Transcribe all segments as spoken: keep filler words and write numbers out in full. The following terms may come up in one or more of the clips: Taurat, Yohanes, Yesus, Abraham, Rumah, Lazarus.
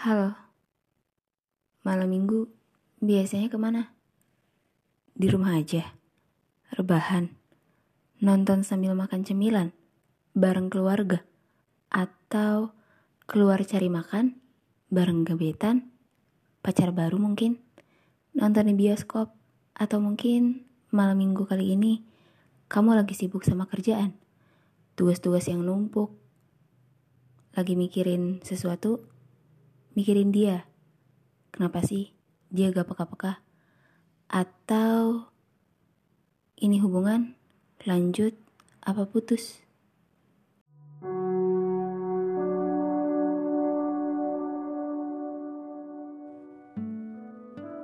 Halo, malam minggu biasanya kemana? Di rumah aja, rebahan, nonton sambil makan cemilan, bareng keluarga, atau keluar cari makan, bareng gebetan, pacar baru mungkin, nonton di bioskop, atau mungkin malam minggu kali ini kamu lagi sibuk sama kerjaan, tugas-tugas yang numpuk, lagi mikirin sesuatu. Mikirin dia, kenapa sih dia gak peka-peka? Atau ini hubungan lanjut apa putus?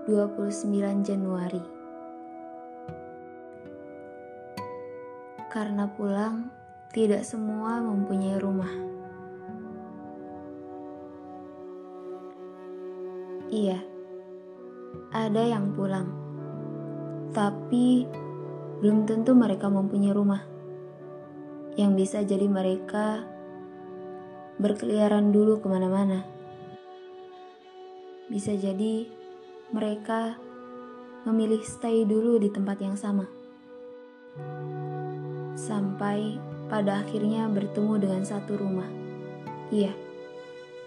dua puluh sembilan Januari. Karena pulang, tidak semua mempunyai rumah. Iya, ada yang pulang, tapi belum tentu mereka mempunyai rumah yang bisa jadi mereka berkeliaran dulu kemana-mana. Bisa jadi mereka memilih stay dulu di tempat yang sama, sampai pada akhirnya bertemu dengan satu rumah. Iya,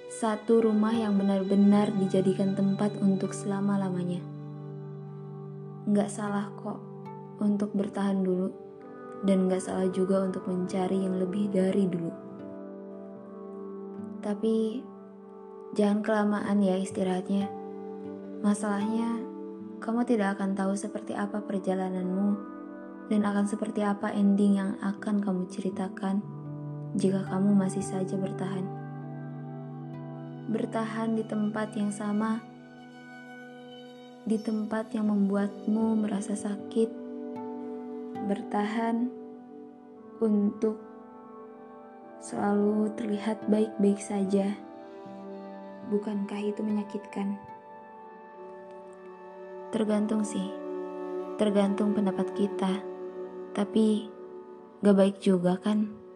satu rumah yang benar-benar dijadikan tempat untuk selama-lamanya. Gak salah kok untuk bertahan dulu, dan gak salah juga untuk mencari yang lebih dari dulu. Tapi jangan kelamaan ya istirahatnya. Masalahnya, kamu tidak akan tahu seperti apa perjalananmu, dan akan seperti apa ending yang akan kamu ceritakan jika kamu masih saja bertahan. Bertahan di tempat yang sama, di tempat yang membuatmu merasa sakit. Bertahan untuk selalu terlihat baik-baik saja. Bukankah itu menyakitkan? Tergantung sih, tergantung pendapat kita. Tapi gak baik juga kan?